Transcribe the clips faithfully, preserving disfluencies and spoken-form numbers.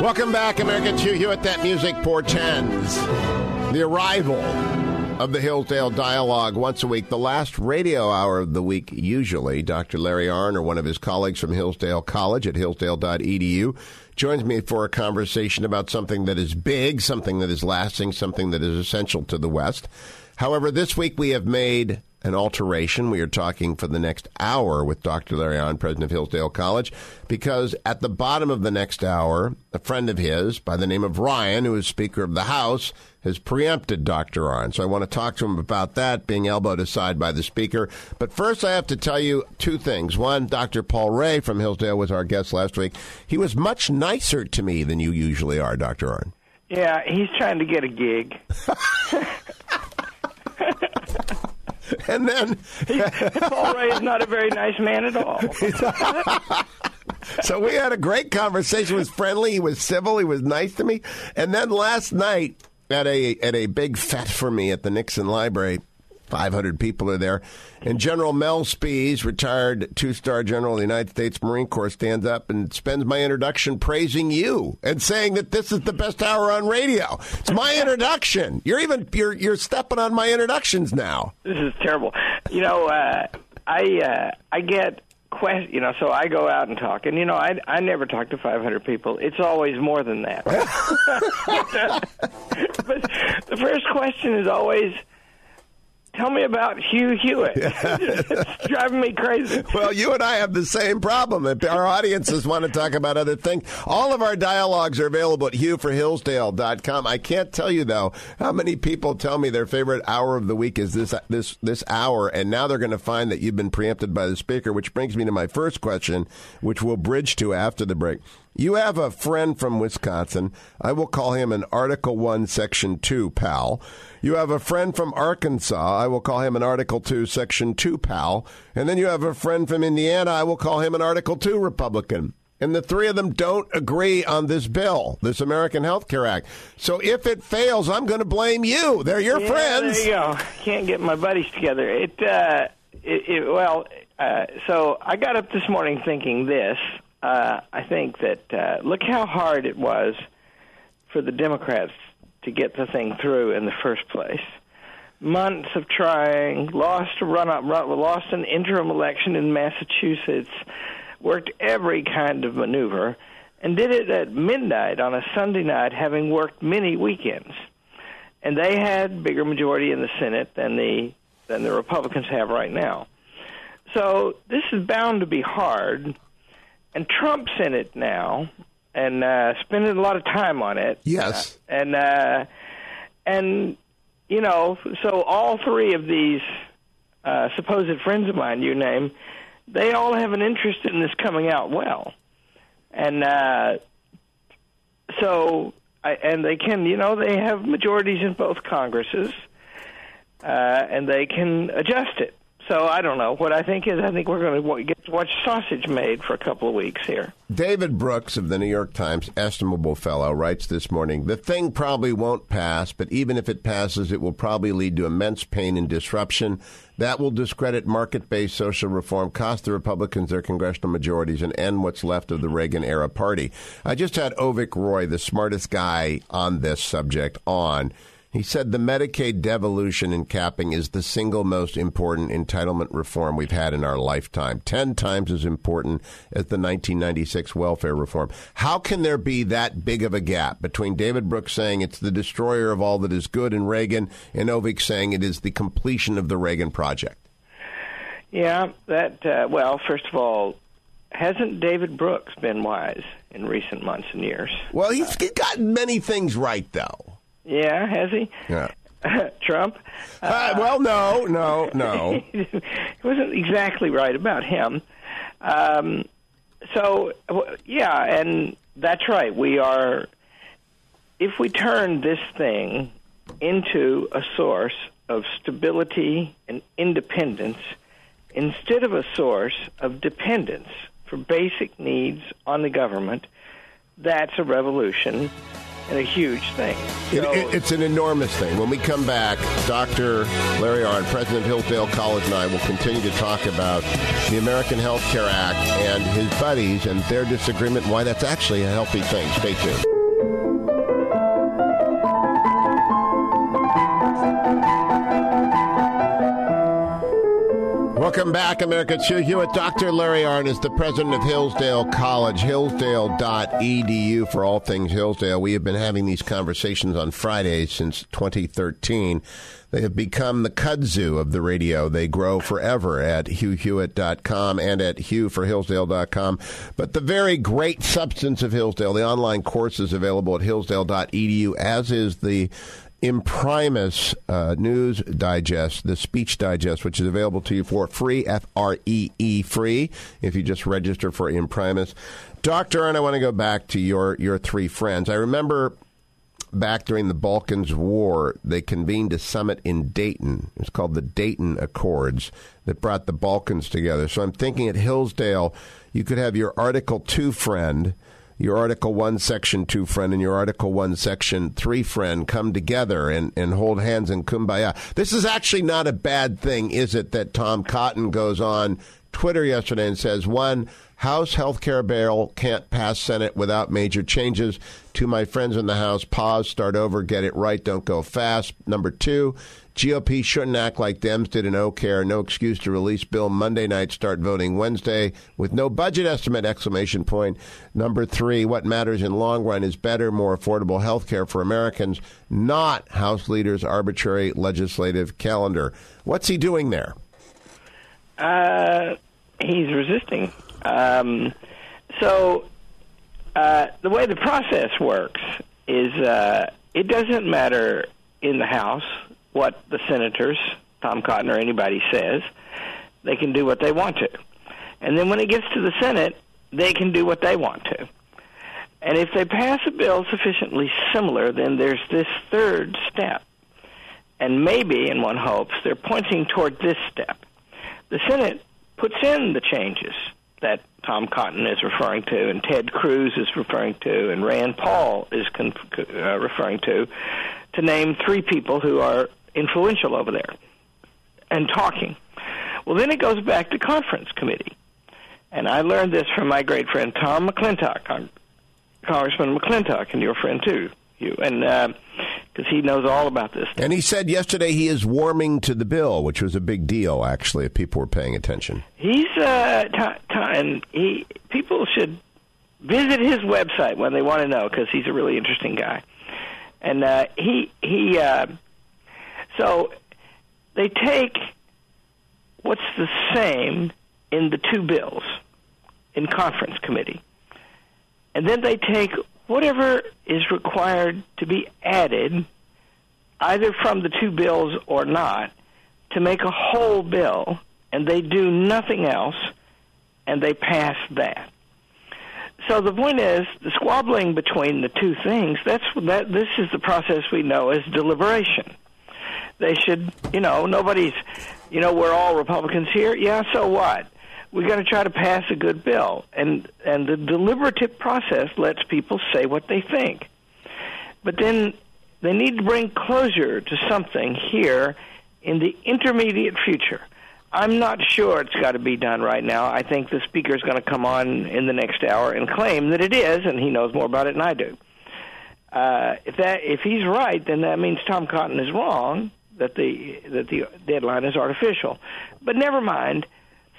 Welcome back, America. Hugh Hewitt. That music portends the arrival of the Hillsdale Dialogue once a week, the last radio hour of the week usually. Doctor Larry Arnn or one of his colleagues from Hillsdale College at hillsdale dot e d u joins me for a conversation about something that is big, something that is lasting, something that is essential to the West. However, this week we have made an alteration. We are talking for the next hour with Doctor Larry Arnn, president of Hillsdale College, because at the bottom of the next hour, a friend of his by the name of Ryan, who is Speaker of the House, has preempted Doctor Arnn. So I want to talk to him about that, being elbowed aside by the Speaker. But first, I have to tell you two things. One, Doctor Paul Ray from Hillsdale was our guest last week. He was much nicer to me than you usually are, Doctor Arnn. Yeah, he's trying to get a gig. And then Paul Ray is not a very nice man at all. So we had a great conversation. He was friendly. He was civil. He was nice to me. And then last night at a at a big fete for me at the Nixon Library, five hundred people are there, and General Mel Spees, retired two-star general of the United States Marine Corps, stands up and spends my introduction praising you and saying that this is the best hour on radio. It's my introduction. You're even you're you're stepping on my introductions now. This is terrible. You know, uh, I uh, I get questions. You know, so I go out and talk, and you know, I I never talk to five hundred people. It's always more than that. But the first question is always, tell me about Hugh Hewitt. It's driving me crazy. Well, you and I have the same problem. Our audiences want to talk about other things. All of our dialogues are available at hugh for hillsdale dot com. I can't tell you, though, how many people tell me their favorite hour of the week is this this this hour, and now they're going to find that you've been preempted by the Speaker, which brings me to my first question, which we'll bridge to after the break. You have a friend from Wisconsin. I will call him an Article one, Section two pal. You have a friend from Arkansas. I will call him an Article two, Section two pal. And then you have a friend from Indiana. I will call him an Article two Republican. And the three of them don't agree on this bill, this American Health Care Act. So if it fails, I'm going to blame you. They're your yeah, friends. There you go. Can't get my buddies together. It, uh, it, it well, uh, so I got up this morning thinking this. Uh, I think that uh, look how hard it was for the Democrats to get the thing through in the first place. Months of trying, lost a run-up, run, lost an interim election in Massachusetts, worked every kind of maneuver, and did it at midnight on a Sunday night, having worked many weekends. And they had bigger majority in the Senate than the than the Republicans have right now. So this is bound to be hard. And Trump's in it now, and uh, spending a lot of time on it. Yes, uh, and uh, and you know, so all three of these uh, supposed friends of mine you name, they all have an interest in this coming out well, and uh, so I, and they can, you know, they have majorities in both Congresses, uh, and they can adjust it. So I don't know. What I think is I think we're going to get to watch sausage made for a couple of weeks here. David Brooks of the New York Times, estimable fellow, writes this morning, the thing probably won't pass, but even if it passes, it will probably lead to immense pain and disruption. That will discredit market-based social reform, cost the Republicans their congressional majorities, and end what's left of the Reagan-era party. I just had Ovik Roy, the smartest guy on this subject, on. He said the Medicaid devolution and capping is the single most important entitlement reform we've had in our lifetime, ten times as important as the nineteen ninety-six welfare reform. How can there be that big of a gap between David Brooks saying it's the destroyer of all that is good in Reagan and Ovik saying it is the completion of the Reagan project? Yeah, that, uh, well, first of all, hasn't David Brooks been wise in recent months and years? Well, he's gotten many things right, though. Yeah, has he? Yeah. Trump? Uh, uh, well, no, no, no. It wasn't exactly right about him. Um, so, yeah, and that's right. We are, if we turn this thing into a source of stability and independence instead of a source of dependence for basic needs on the government, that's a revolution. and a huge thing. So, it, it, it's an enormous thing. When we come back, Doctor Larry Arnn, president of Hillsdale College, and I will continue to talk about the American Health Care Act and his buddies and their disagreement, why that's actually a healthy thing. Stay tuned. Welcome back, America. It's Hugh Hewitt. Doctor Larry Arnn is the president of Hillsdale College, hillsdale dot e d u for all things Hillsdale. We have been having these conversations on Fridays since twenty thirteen. They have become the kudzu of the radio. They grow forever at hugh hewitt dot com and at hugh for hillsdale dot com. But the very great substance of Hillsdale, the online course, is available at hillsdale dot e d u, as is the Imprimis uh, News Digest, the Speech Digest, which is available to you for free, F R E E, free, if you just register for Imprimis. Doctor Arnn, I want to go back to your, your three friends. I remember back during the Balkans War, they convened a summit in Dayton. It was called the Dayton Accords that brought the Balkans together. So I'm thinking at Hillsdale, you could have your Article two friend, your Article one, Section two friend, and your Article one, Section three friend come together and, and hold hands in kumbaya. This is actually not a bad thing, is it, that Tom Cotton goes on Twitter yesterday and says, one, House health care bill can't pass Senate without major changes. To my friends in the House, pause, start over, get it right, don't go fast. Number two, G O P shouldn't act like Dems did in Obamacare. No excuse to release bill Monday night, start voting Wednesday with no budget estimate, exclamation point. Number three, what matters in long run is better, more affordable health care for Americans, not House leaders' arbitrary legislative calendar. What's he doing there? Uh, he's resisting. Um, so uh, the way the process works is uh, it doesn't matter in the House what the senators, Tom Cotton or anybody, says. They can do what they want to. And then when it gets to the Senate, they can do what they want to. And if they pass a bill sufficiently similar, then there's this third step. And maybe, and one hopes, they're pointing toward this step. The Senate puts in the changes that Tom Cotton is referring to and Ted Cruz is referring to and Rand Paul is con- uh, referring to, to name three people who are influential over there and talking. Well, then it goes back to conference committee. And I learned this from my great friend Tom McClintock, Cong- Congressman McClintock, and your friend too, you and uh, because he knows all about this stuff. And he said yesterday he is warming to the bill, which was a big deal, actually, if people were paying attention. He's uh, t- t- he people should visit his website when they want to know, because he's a really interesting guy. And uh, he he uh, so they take what's the same in the two bills in conference committee, and then they take whatever is required to be added, either from the two bills or not, to make a whole bill, and they do nothing else, and they pass that. So the point is, the squabbling between the two things, that's that. This is the process we know as deliberation. They should, you know, nobody's, you know, we're all Republicans here. Yeah, so what? We're going to try to pass a good bill. And and the deliberative process lets people say what they think. But then they need to bring closure to something here in the intermediate future. I'm not sure it's got to be done right now. I think the speaker is going to come on in the next hour and claim that it is, and he knows more about it than I do. Uh, if that if he's right, then that means Tom Cotton is wrong, that the that the deadline is artificial. But never mind.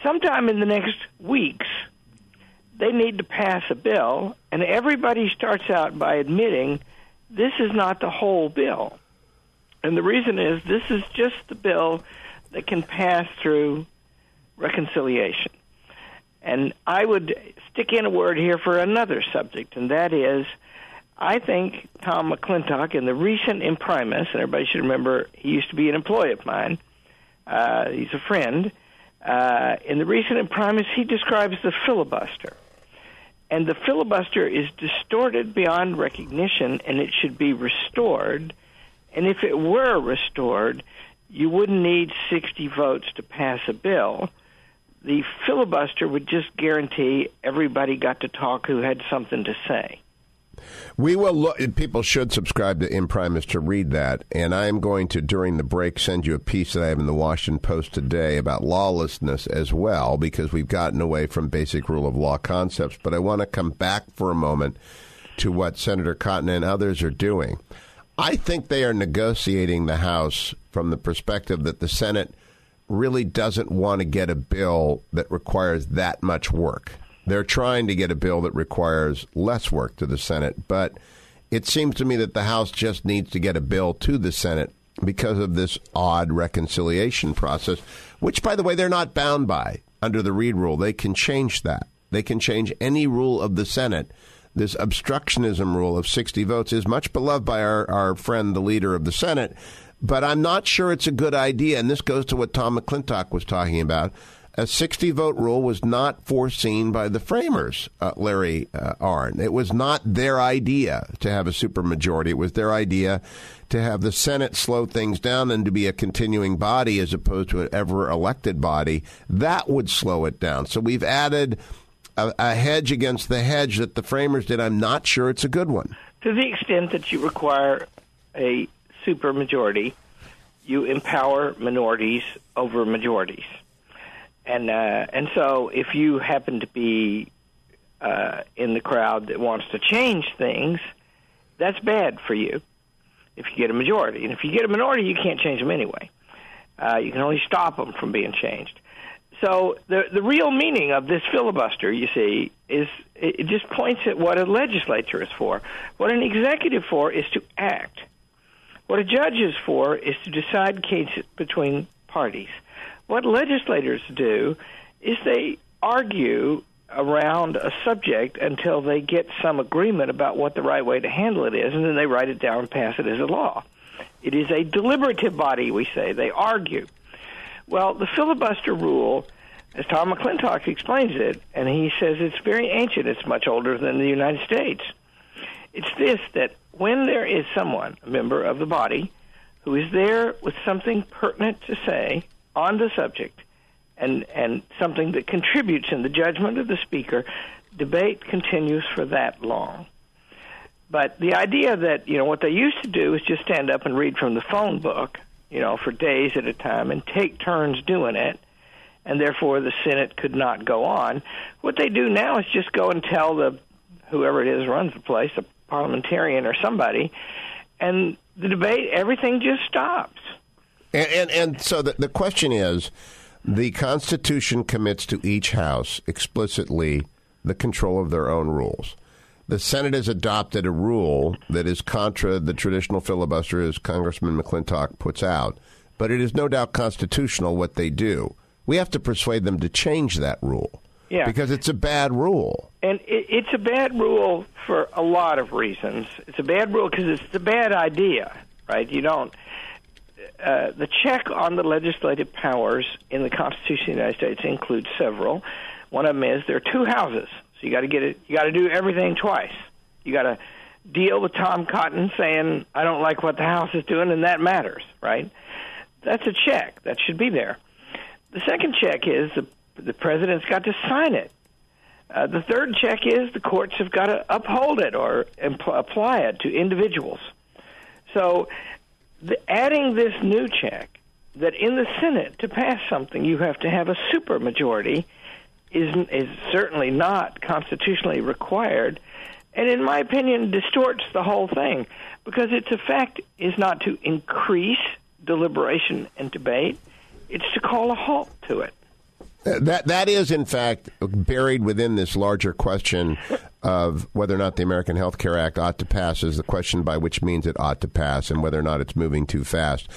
Sometime in the next weeks, they need to pass a bill, and everybody starts out by admitting this is not the whole bill. And the reason is this is just the bill that can pass through reconciliation. And I would stick in a word here for another subject, and that is I think Tom McClintock in the recent Imprimis, and everybody should remember he used to be an employee of mine, uh, he's a friend, Uh, in the recent Imprimis, he describes the filibuster. And the filibuster is distorted beyond recognition, and it should be restored. And if it were restored, you wouldn't need sixty votes to pass a bill. The filibuster would just guarantee everybody got to talk who had something to say. We will look. People should subscribe to Imprimis to read that. And I'm going to, during the break, send you a piece that I have in the Washington Post today about lawlessness as well, because we've gotten away from basic rule of law concepts. But I want to come back for a moment to what Senator Cotton and others are doing. I think they are negotiating the House from the perspective that the Senate really doesn't want to get a bill that requires that much work. They're trying to get a bill that requires less work to the Senate, but it seems to me that the House just needs to get a bill to the Senate because of this odd reconciliation process, which, by the way, they're not bound by under the Reed rule. They can change that. They can change any rule of the Senate. This obstructionism rule of sixty votes is much beloved by our, our friend, the leader of the Senate, but I'm not sure it's a good idea, and this goes to what Tom McClintock was talking about. A sixty-vote rule was not foreseen by the framers, uh, Larry uh, Arnn. It was not their idea to have a supermajority. It was their idea to have the Senate slow things down and to be a continuing body as opposed to an ever-elected body. That would slow it down. So we've added a, a hedge against the hedge that the framers did. I'm not sure it's a good one. To the extent that you require a supermajority, you empower minorities over majorities. And uh, and so if you happen to be uh, in the crowd that wants to change things, that's bad for you if you get a majority. And if you get a minority, you can't change them anyway. Uh, you can only stop them from being changed. So the the real meaning of this filibuster, you see, is it just points at what a legislature is for. What an executive for is to act. What a judge is for is to decide cases between parties. What legislators do is they argue around a subject until they get some agreement about what the right way to handle it is, and then they write it down and pass it as a law. It is a deliberative body, we say. They argue. Well, the filibuster rule, as Tom McClintock explains it, and he says it's very ancient. It's much older than the United States. It's this, that when there is someone, a member of the body, who is there with something pertinent to say on the subject, and, and something that contributes in the judgment of the speaker, debate continues for that long. But the idea that, you know, what they used to do is just stand up and read from the phone book, you know, for days at a time and take turns doing it, and therefore the Senate could not go on. What they do now is just go and tell the whoever it is runs the place, a parliamentarian or somebody, and the debate, everything just stops. And, and and so the, the question is, the Constitution commits to each house explicitly the control of their own rules. The Senate has adopted a rule that is contra the traditional filibuster, as Congressman McClintock puts out, but it is no doubt constitutional what they do. We have to persuade them to change that rule, yeah, because it's a bad rule. And it, it's a bad rule for a lot of reasons. It's a bad rule because it's a bad idea, right? You don't... Uh, the check on the legislative powers in the Constitution of the United States includes several. One of them is there are two houses, so you got to get it. You got to do everything twice. You got to deal with Tom Cotton saying, "I don't like what the House is doing," and that matters, right? That's a check that should be there. The second check is the the president's got to sign it. Uh, the third check is the courts have got to uphold it or impl- apply it to individuals. So. The, adding this new check that in the Senate to pass something you have to have a supermajority is is certainly not constitutionally required, and in my opinion distorts the whole thing because its effect is not to increase deliberation and debate; it's to call a halt to it. That that is, in fact, buried within this larger question of whether or not the American Health Care Act ought to pass is the question by which means it ought to pass and whether or not it's moving too fast.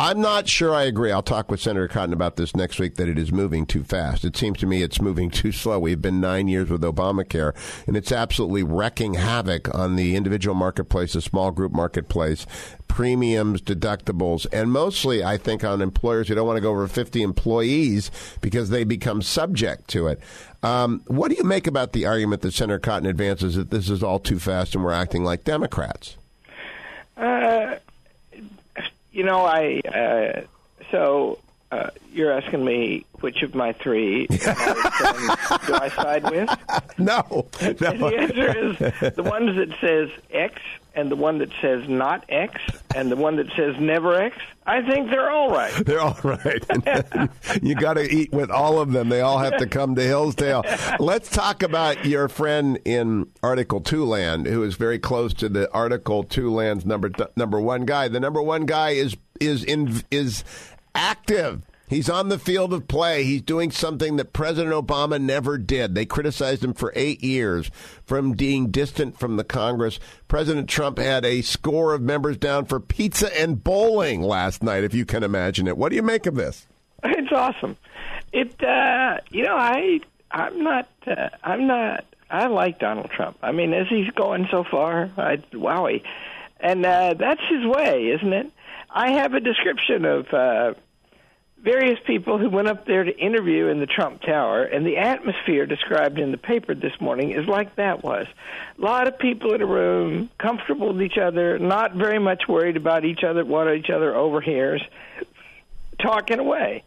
I'm not sure I agree. I'll talk with Senator Cotton about this next week, that it is moving too fast. It seems to me it's moving too slow. We've been nine years with Obamacare, and it's absolutely wrecking havoc on the individual marketplace, the small group marketplace, premiums, deductibles, and mostly, I think, on employers who don't want to go over fifty employees because they become subject to it. Um, what do you make about the argument that Senator Cotton advances that this is all too fast and we're acting like Democrats? Uh, you know, I uh, so Uh, you're asking me which of my three do I side with? No. And no. The answer is the ones that says X and the one that says not X and the one that says never X. I think they're all right. They're all right. You got to eat with all of them. They all have to come to Hillsdale. Let's talk about your friend in Article two land, who is very close to the Article two land's number number one guy. The number one guy is is in is. active. He's on the field of play. He's doing something that President Obama never did. They criticized him for eight years from being distant from the Congress. President Trump had a score of members down for pizza and bowling last night, if you can imagine it. What do you make of this? It's awesome. It, uh, you know, I, I'm not, uh, I'm not, I like Donald Trump. I mean, as he's going so far, I, wowie. And uh, that's his way, isn't it? I have a description of uh, various people who went up there to interview in the Trump Tower, and the atmosphere described in the paper this morning is like that was. A lot of people in a room, comfortable with each other, not very much worried about each other, what each other overhears, talking away.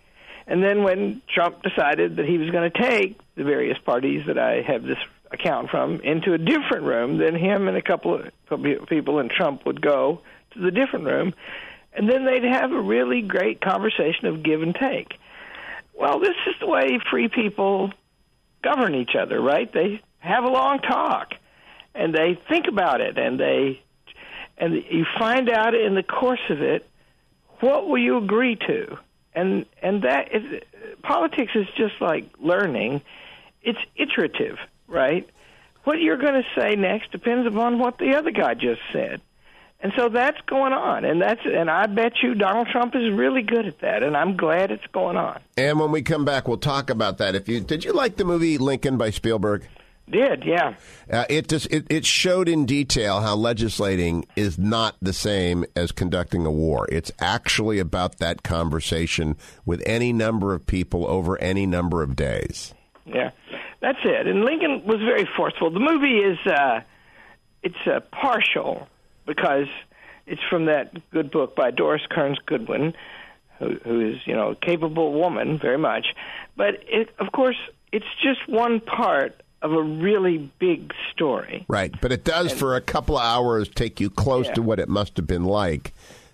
And then when Trump decided that he was going to take the various parties that I have this account from into a different room, then him and a couple of people and Trump would go to the different room, and then they'd have a really great conversation of give and take. Well, this is the way free people govern each other, right? They have a long talk, and they think about it, and they and you find out in the course of it what will you agree to, and and that is, politics is just like learning; it's iterative, right? What you're going to say next depends upon what the other guy just said. And so that's going on, and that's and I bet you Donald Trump is really good at that, and I'm glad it's going on. And when we come back, we'll talk about that. If you did you like the movie Lincoln by Spielberg? Did, yeah. Uh, it just it, it showed in detail how legislating is not the same as conducting a war. It's actually about that conversation with any number of people over any number of days. Yeah, that's it. And Lincoln was very forceful. The movie is uh, it's uh, partial. Because it's from that good book by Doris Kearns Goodwin, who, who is, you know, a capable woman, very much. But, it, of course, it's just one part of a really big story. Right, but it does, and, for a couple of hours, take you close yeah. to what it must have been like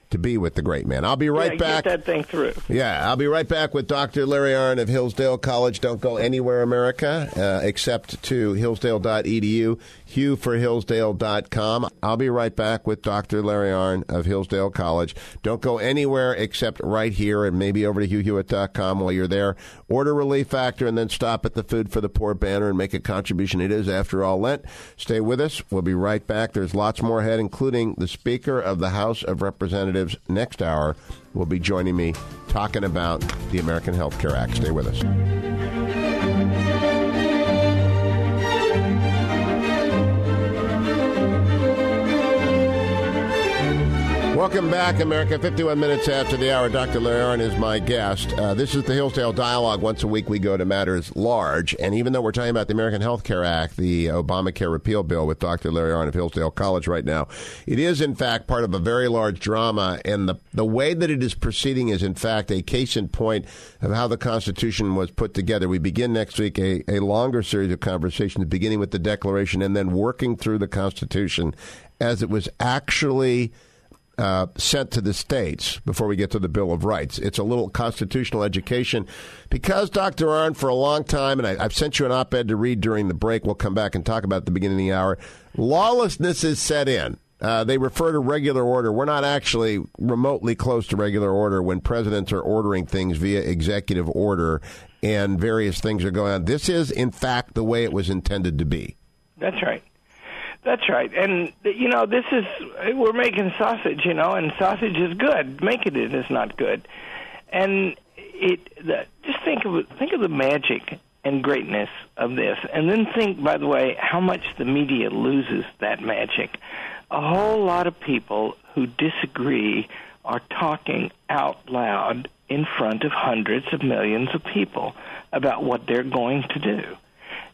to be with the great man. I'll be right yeah, back. Get that thing through. Yeah, I'll be right back with Doctor Larry Arnn of Hillsdale College. Don't go anywhere, America, uh, except to hillsdale dot e d u, Hugh for hillsdale dot com. I'll be right back with Doctor Larry Arnn of Hillsdale College. Don't go anywhere except right here, and maybe over to hugh hewitt dot com while you're there. Order Relief Factor and then stop at the Food for the Poor banner and make a contribution. It is, after all, Lent. Stay with us. We'll be right back. There's lots more ahead, including the Speaker of the House of Representatives. Next hour will be joining me talking about the American Health Care Act. Stay with us. Welcome back, America. fifty-one minutes after the hour, Doctor Larry Arnn is my guest. Uh, this is the Hillsdale Dialogue. Once a week, we go to matters large. And even though we're talking about the American Health Care Act, the Obamacare repeal bill with Doctor Larry Arnn of Hillsdale College right now, it is, in fact, part of a very large drama. And the, the way that it is proceeding is, in fact, a case in point of how the Constitution was put together. We begin next week a, a longer series of conversations, beginning with the Declaration and then working through the Constitution as it was actually Uh, sent to the states before we get to the Bill of Rights. It's a little constitutional education because Doctor Arnn, for a long time, and I, I've sent you an op-ed to read during the break. We'll come back and talk about it at the beginning of the hour. Lawlessness is set in. Uh, they refer to regular order. We're not actually remotely close to regular order when presidents are ordering things via executive order and various things are going on. This is, in fact, the way it was intended to be. That's right. That's right. And, you know, this is, we're making sausage, you know, and sausage is good. Making it is not good. And it, the, just think of, think of the magic and greatness of this. And then think, by the way, how much the media loses that magic. A whole lot of people who disagree are talking out loud in front of hundreds of millions of people about what they're going to do.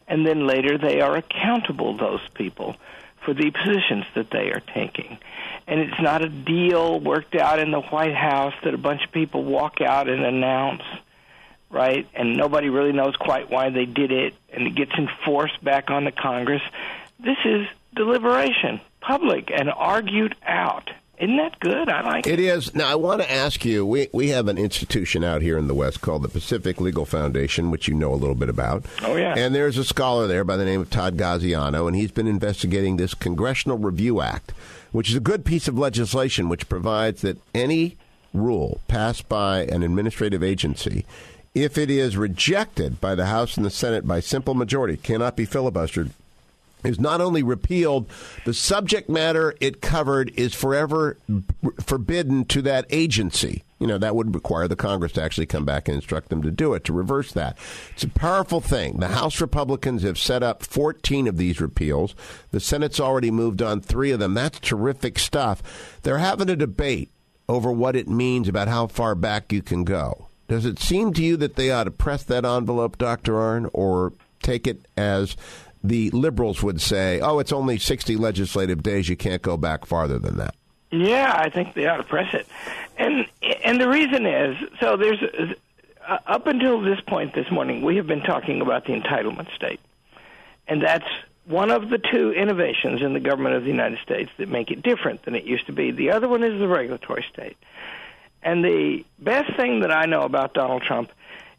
And then later they are accountable, those people, for the positions that they are taking. And it's not a deal worked out in the White House that a bunch of people walk out and announce, right? And nobody really knows quite why they did it, and it gets enforced back on the Congress. This is deliberation, public, and argued out. Isn't that good? I like it. It is. Now, I want to ask you, we, we have an institution out here in the West called the Pacific Legal Foundation, which you know a little bit about. Oh, yeah. And there's a scholar there by the name of Todd Gaziano, and he's been investigating this Congressional Review Act, which is a good piece of legislation which provides that any rule passed by an administrative agency, if it is rejected by the House and the Senate by simple majority, cannot be filibustered, is not only repealed, the subject matter it covered is forever forbidden to that agency. You know, that would require the Congress to actually come back and instruct them to do it, to reverse that. It's a powerful thing. The House Republicans have set up fourteen of these repeals. The Senate's already moved on three of them. That's terrific stuff. They're having a debate over what it means about how far back you can go. Does it seem to you that they ought to press that envelope, Doctor Arnn, or take it as the liberals would say, oh, it's only sixty legislative days. You can't go back farther than that. Yeah, I think they ought to press it. And and the reason is, so there's uh, up until this point this morning, we have been talking about the entitlement state. And that's one of the two innovations in the government of the United States that make it different than it used to be. The other one is the regulatory state. And the best thing that I know about Donald Trump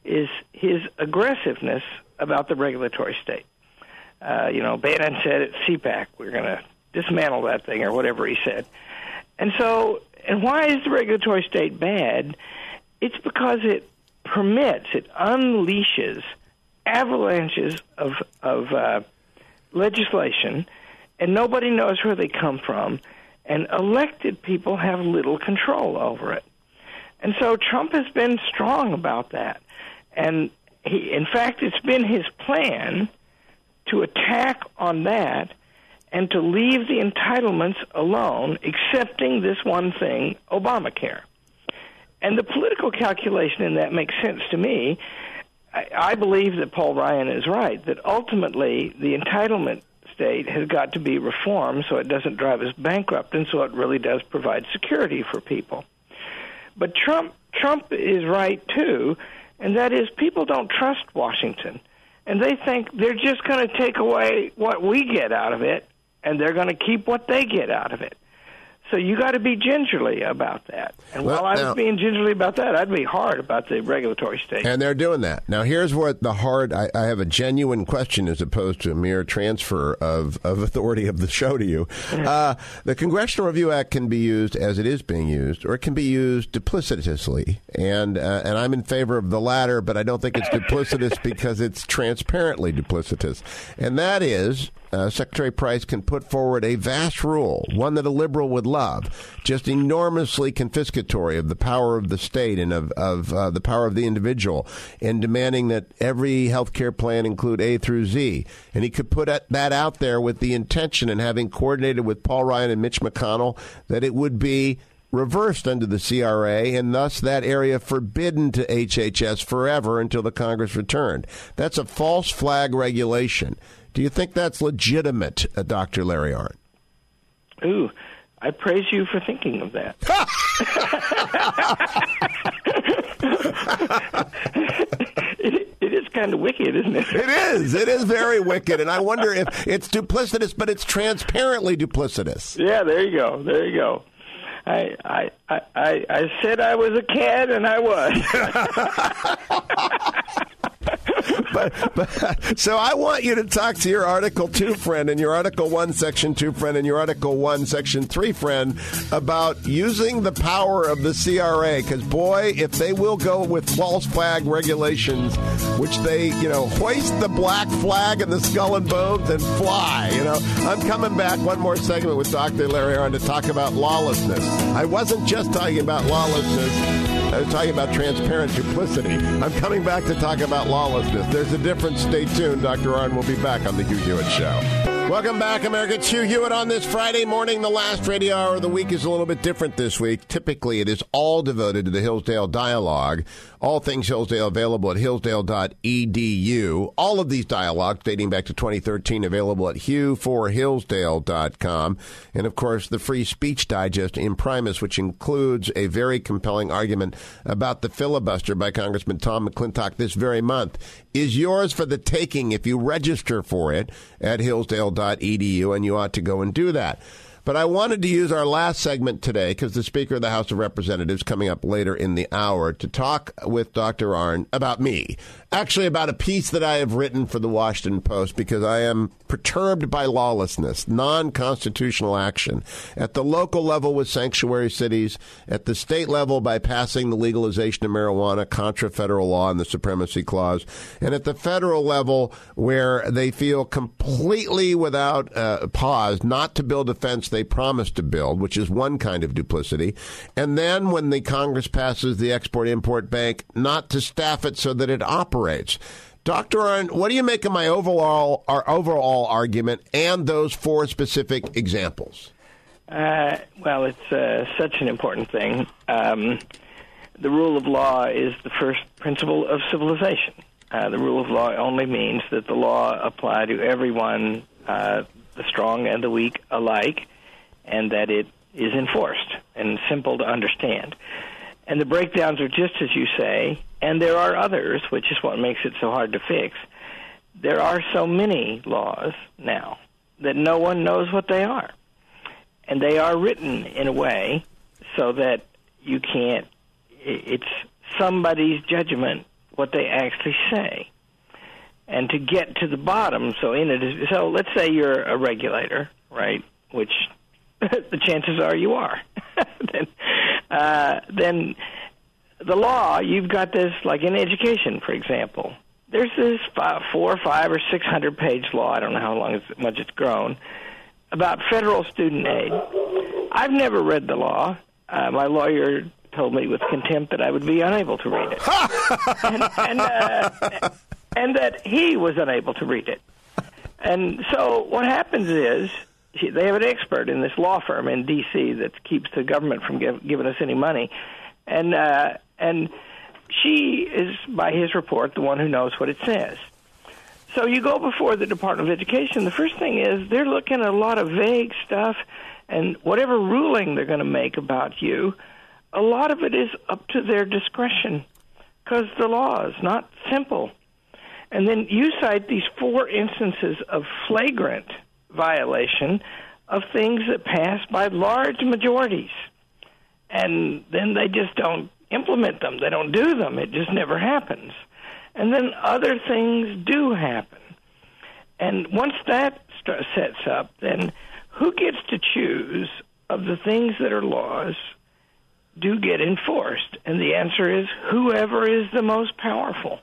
is his aggressiveness about the regulatory state. Uh, you know, Bannon said at CPAC, we're going to dismantle that thing or whatever he said. And so, and why is the regulatory state bad? It's because it permits, it unleashes avalanches of, of uh, legislation, and nobody knows where they come from, and elected people have little control over it. And so Trump has been strong about that. And he, in fact, it's been his plan to attack on that and to leave the entitlements alone, excepting this one thing, Obamacare. And the political calculation in that makes sense to me. I, I believe that Paul Ryan is right, that ultimately the entitlement state has got to be reformed so it doesn't drive us bankrupt and so it really does provide security for people. But Trump, Trump is right, too, and that is people don't trust Washington. And they think they're just going to take away what we get out of it, and they're going to keep what they get out of it. So you got to be gingerly about that. And well, while I was now, being gingerly about that, I'd be hard about the regulatory state. And they're doing that. Now, here's what the hard, I, I have a genuine question as opposed to a mere transfer of, of authority of the show to you. Mm-hmm. Uh, the Congressional Review Act can be used as it is being used, or it can be used duplicitously. And, uh, and I'm in favor of the latter, but I don't think it's duplicitous because it's transparently duplicitous. And that is, Uh, Secretary Price can put forward a vast rule, one that a liberal would love, just enormously confiscatory of the power of the state and of, of uh, the power of the individual, and demanding that every health care plan include A through Z. And he could put that out there with the intention, and having coordinated with Paul Ryan and Mitch McConnell, that it would be reversed under the C R A, and thus that area forbidden to H H S forever until the Congress returned. That's a false flag regulation. Do you think that's legitimate, uh, Doctor Larry Arnn? Ooh, I praise you for thinking of that. it, it is kind of wicked, isn't it? It is. It is very wicked, and I wonder if it's duplicitous, but it's transparently duplicitous. Yeah, there you go. There you go. I I I I said I was a cad, and I was. But, but so I want you to talk to your Article two friend and your Article one Section two friend and your Article one Section three friend about using the power of the C R A, because boy, if they will go with false flag regulations, which they, you know, hoist the black flag and the skull and bones and fly, you know. I'm coming back one more segment with Doctor Larry Arnn to talk about lawlessness. I wasn't just talking about lawlessness. I was talking about transparent duplicity. I'm coming back to talk about lawlessness. There's a difference. Stay tuned. Doctor Arnn will be back on The Hugh Hewitt Show. Welcome back, America. It's Hugh Hewitt on this Friday morning. The last radio hour of the week is a little bit different this week. Typically, it is all devoted to the Hillsdale Dialogue. All things Hillsdale available at hillsdale dot e d u. All of these dialogues dating back to twenty thirteen available at hugh for hillsdale dot com. And, of course, the Free Speech Digest Imprimis, which includes a very compelling argument about the filibuster by Congressman Tom McClintock this very month, is yours for the taking if you register for it at hillsdale dot e d u, and you ought to go and do that. But I wanted to use our last segment today, because the Speaker of the House of Representatives coming up later in the hour, to talk with Doctor Arnn about me. Actually, about a piece that I have written for the Washington Post, because I am perturbed by lawlessness, non-constitutional action at the local level with sanctuary cities, at the state level by passing the legalization of marijuana contra federal law and the Supremacy Clause, and at the federal level where they feel completely without uh, pause not to build a fence they promised to build, which is one kind of duplicity. And then when the Congress passes the Export-Import Bank, not to staff it so that it operates. Doctor Arnn, what do you make of my overall our overall argument and those four specific examples? Uh, well, it's uh, such an important thing. Um, the rule of law is the first principle of civilization. Uh, the rule of law only means that the law apply to everyone, uh, the strong and the weak alike, and that it is enforced and simple to understand. And the breakdowns are just as you say, and there are others, which is what makes it so hard to fix. There are so many laws now that no one knows what they are. And they are written in a way so that you can't, it's somebody's judgment what they actually say. And to get to the bottom, so in it is, so let's say you're a regulator, right, which the chances are you are. then, uh, then the law, you've got this, like in education, for example. There's this five, four, five, or six hundred page law. I don't know how long it's, much it's grown, about federal student aid. I've never read the law. Uh, my lawyer told me with contempt that I would be unable to read it, and, and, uh, and that he was unable to read it. And so what happens is, they have an expert in this law firm in D C that keeps the government from give, giving us any money, and uh, and she is, by his report, the one who knows what it says. So you go before the Department of Education. The first thing is they're looking at a lot of vague stuff, and whatever ruling they're going to make about you, a lot of it is up to their discretion because the law is not simple. And then you cite these four instances of flagrant violation of things that pass by large majorities, and then they just don't implement them. They don't do them. It just never happens. And then other things do happen. And once that st- sets up, then who gets to choose of the things that are laws do get enforced? And the answer is whoever is the most powerful.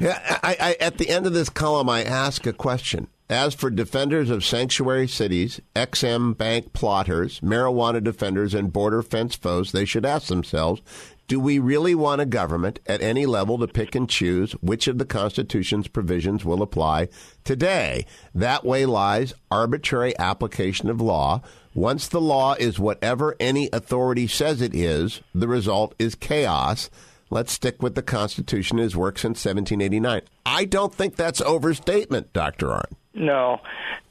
Yeah, I, I, at the end of this column, I ask a question. As for defenders of sanctuary cities, X M bank plotters, marijuana defenders, and border fence foes, they should ask themselves, do we really want a government at any level to pick and choose which of the Constitution's provisions will apply today? That way lies arbitrary application of law. Once the law is whatever any authority says it is, the result is chaos. Let's stick with the Constitution and its work since seventeen eighty-nine. I don't think that's overstatement, Doctor Arnn. No,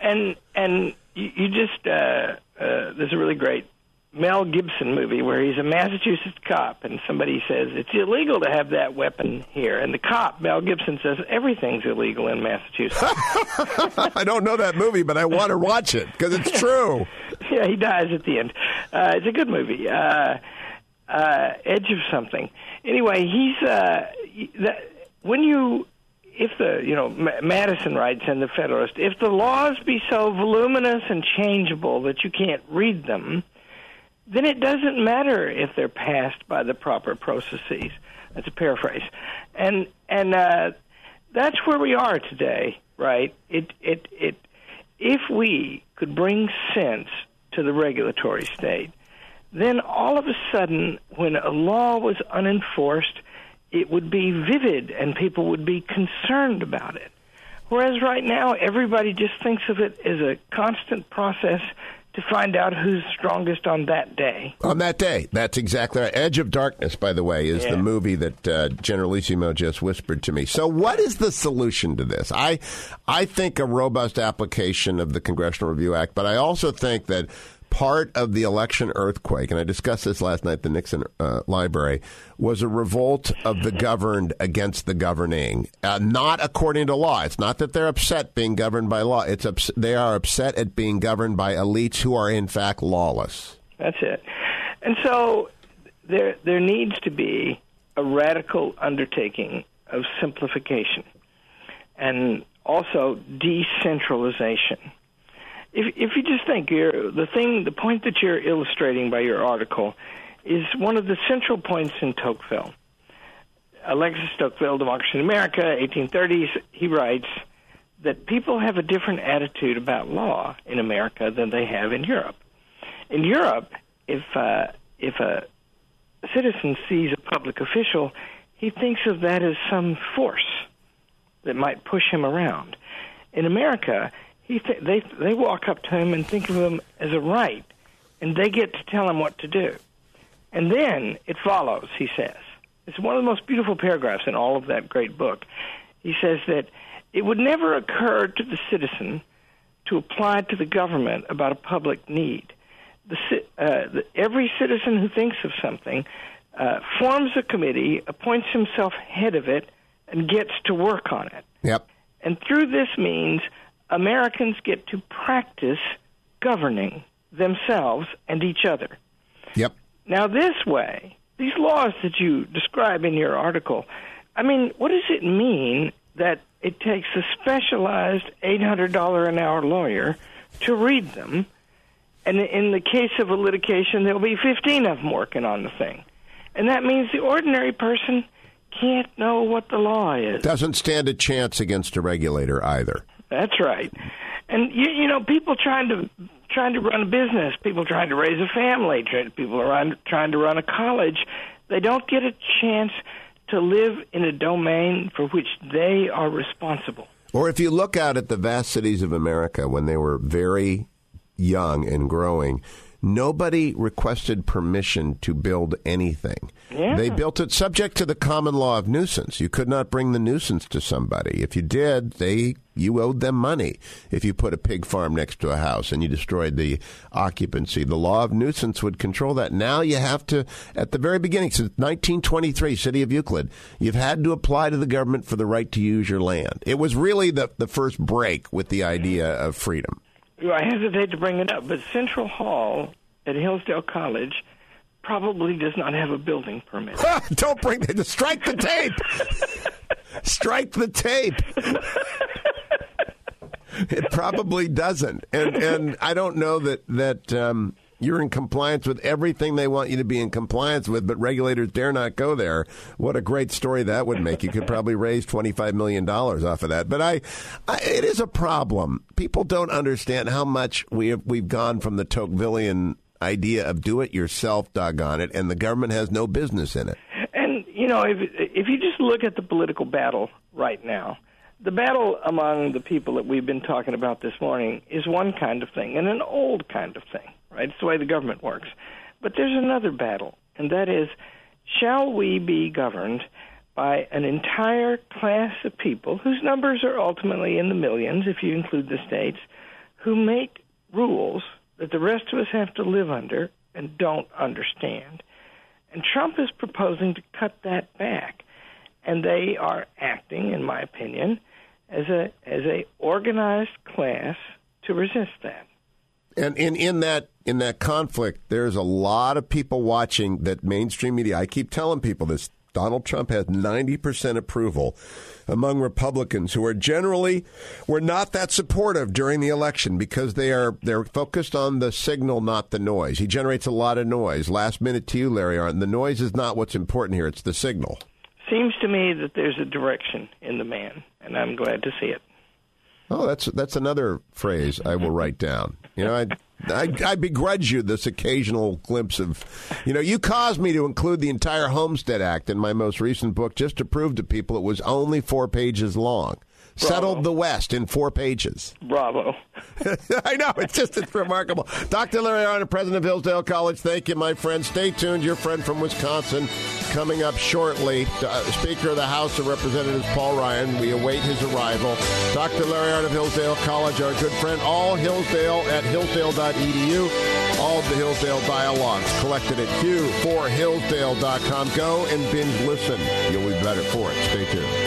and and you, you just, uh, uh, there's a really great Mel Gibson movie where he's a Massachusetts cop, and somebody says, it's illegal to have that weapon here. And the cop, Mel Gibson, says, everything's illegal in Massachusetts. I don't know that movie, but I want to watch it, because it's true. Yeah, he dies at the end. Uh, it's a good movie, uh, uh, Edge of Something. Anyway, he's, uh, that, when you... If the, you know, Madison writes in the Federalist, if the laws be so voluminous and changeable that you can't read them, then it doesn't matter if they're passed by the proper processes. That's a paraphrase. And and uh, that's where we are today, right? It it it. If we could bring sense to the regulatory state, then all of a sudden, when a law was unenforced, it would be vivid, and people would be concerned about it. Whereas right now, everybody just thinks of it as a constant process to find out who's strongest on that day. On that day. That's exactly right. Edge of Darkness, by the way, is yeah. the movie that uh, Generalissimo just whispered to me. So what is the solution to this? I I think a robust application of the Congressional Review Act, but I also think that part of the election earthquake, and I discussed this last night at the Nixon uh, Library, was a revolt of the governed against the governing, uh, not according to law. It's not that they're upset being governed by law. It's ups- they are upset at being governed by elites who are, in fact, lawless. That's it. And so there, there needs to be a radical undertaking of simplification and also decentralization. If, if you just think you're, the thing, the point that you're illustrating by your article is one of the central points in Tocqueville. Alexis Tocqueville, Democracy in America, eighteen thirties, he writes that people have a different attitude about law in America than they have in Europe. In Europe, if uh, if a citizen sees a public official, he thinks of that as some force that might push him around. In America, He th- they they walk up to him and think of him as a right, and they get to tell him what to do. And then it follows, he says. It's one of the most beautiful paragraphs in all of that great book. He says that it would never occur to the citizen to apply to the government about a public need. The, uh, the, every citizen who thinks of something uh, forms a committee, appoints himself head of it, and gets to work on it. Yep. And through this means, Americans get to practice governing themselves and each other. Yep. Now, this way, these laws that you describe in your article, I mean, what does it mean that it takes a specialized eight hundred dollars an hour lawyer to read them, and in the case of a litigation, there'll be fifteen of them working on the thing? And that means the ordinary person can't know what the law is. Doesn't stand a chance against a regulator either. That's right. And, you, you know, people trying to trying to run a business, people trying to raise a family, people around, trying to run a college, they don't get a chance to live in a domain for which they are responsible. Or if you look out at the vast cities of America when they were very young and growing, nobody requested permission to build anything. Yeah. They built it subject to the common law of nuisance. You could not bring the nuisance to somebody. If you did, they you owed them money. If you put a pig farm next to a house and you destroyed the occupancy, the law of nuisance would control that. Now you have to, at the very beginning, since nineteen twenty-three, City of Euclid, you've had to apply to the government for the right to use your land. It was really the, the first break with the idea of freedom. I hesitate to bring it up, but Central Hall at Hillsdale College probably does not have a building permit. Don't bring that. Strike the tape. Strike the tape. It probably doesn't. And and I don't know that, that um, you're in compliance with everything they want you to be in compliance with, but regulators dare not go there. What a great story that would make. You could probably raise twenty-five million dollars off of that. But I, I it is a problem. People don't understand how much we have, we've gone from the Tocquevillian idea of do it yourself, doggone it, and the government has no business in it. And, you know, if if you just look at the political battle right now, the battle among the people that we've been talking about this morning is one kind of thing and an old kind of thing, right? It's the way the government works. But there's another battle, and that is, shall we be governed by an entire class of people whose numbers are ultimately in the millions, if you include the states, who make rules that the rest of us have to live under and don't understand? And Trump is proposing to cut that back. And they are acting, in my opinion, as a as a organized class to resist that. And in, in that in that conflict, there's a lot of people watching that mainstream media. I keep telling people this. Donald Trump has ninety percent approval among Republicans who are generally were not that supportive during the election because they are they're focused on the signal, not the noise. He generates a lot of noise. Last minute to you, Larry Arnn. The noise is not what's important here. It's the signal. Seems to me that there's a direction in the man, and I'm glad to see it. Oh, that's that's another phrase I will write down. You know, I, I I begrudge you this occasional glimpse of, you know, you caused me to include the entire Homestead Act in my most recent book just to prove to people it was only four pages long. Bravo. Settled the West in four pages. Bravo. I know. It's just it's remarkable. Doctor Larry Arnn, president of Hillsdale College, thank you, my friend. Stay tuned. Your friend from Wisconsin coming up shortly. Uh, Speaker of the House of Representatives, Paul Ryan. We await his arrival. Doctor Larry Arnn of Hillsdale College, our good friend. All Hillsdale at hillsdale dot e d u. All of the Hillsdale Dialogues collected at Hugh for hillsdale dot com. Go and binge listen. You'll be better for it. Stay tuned.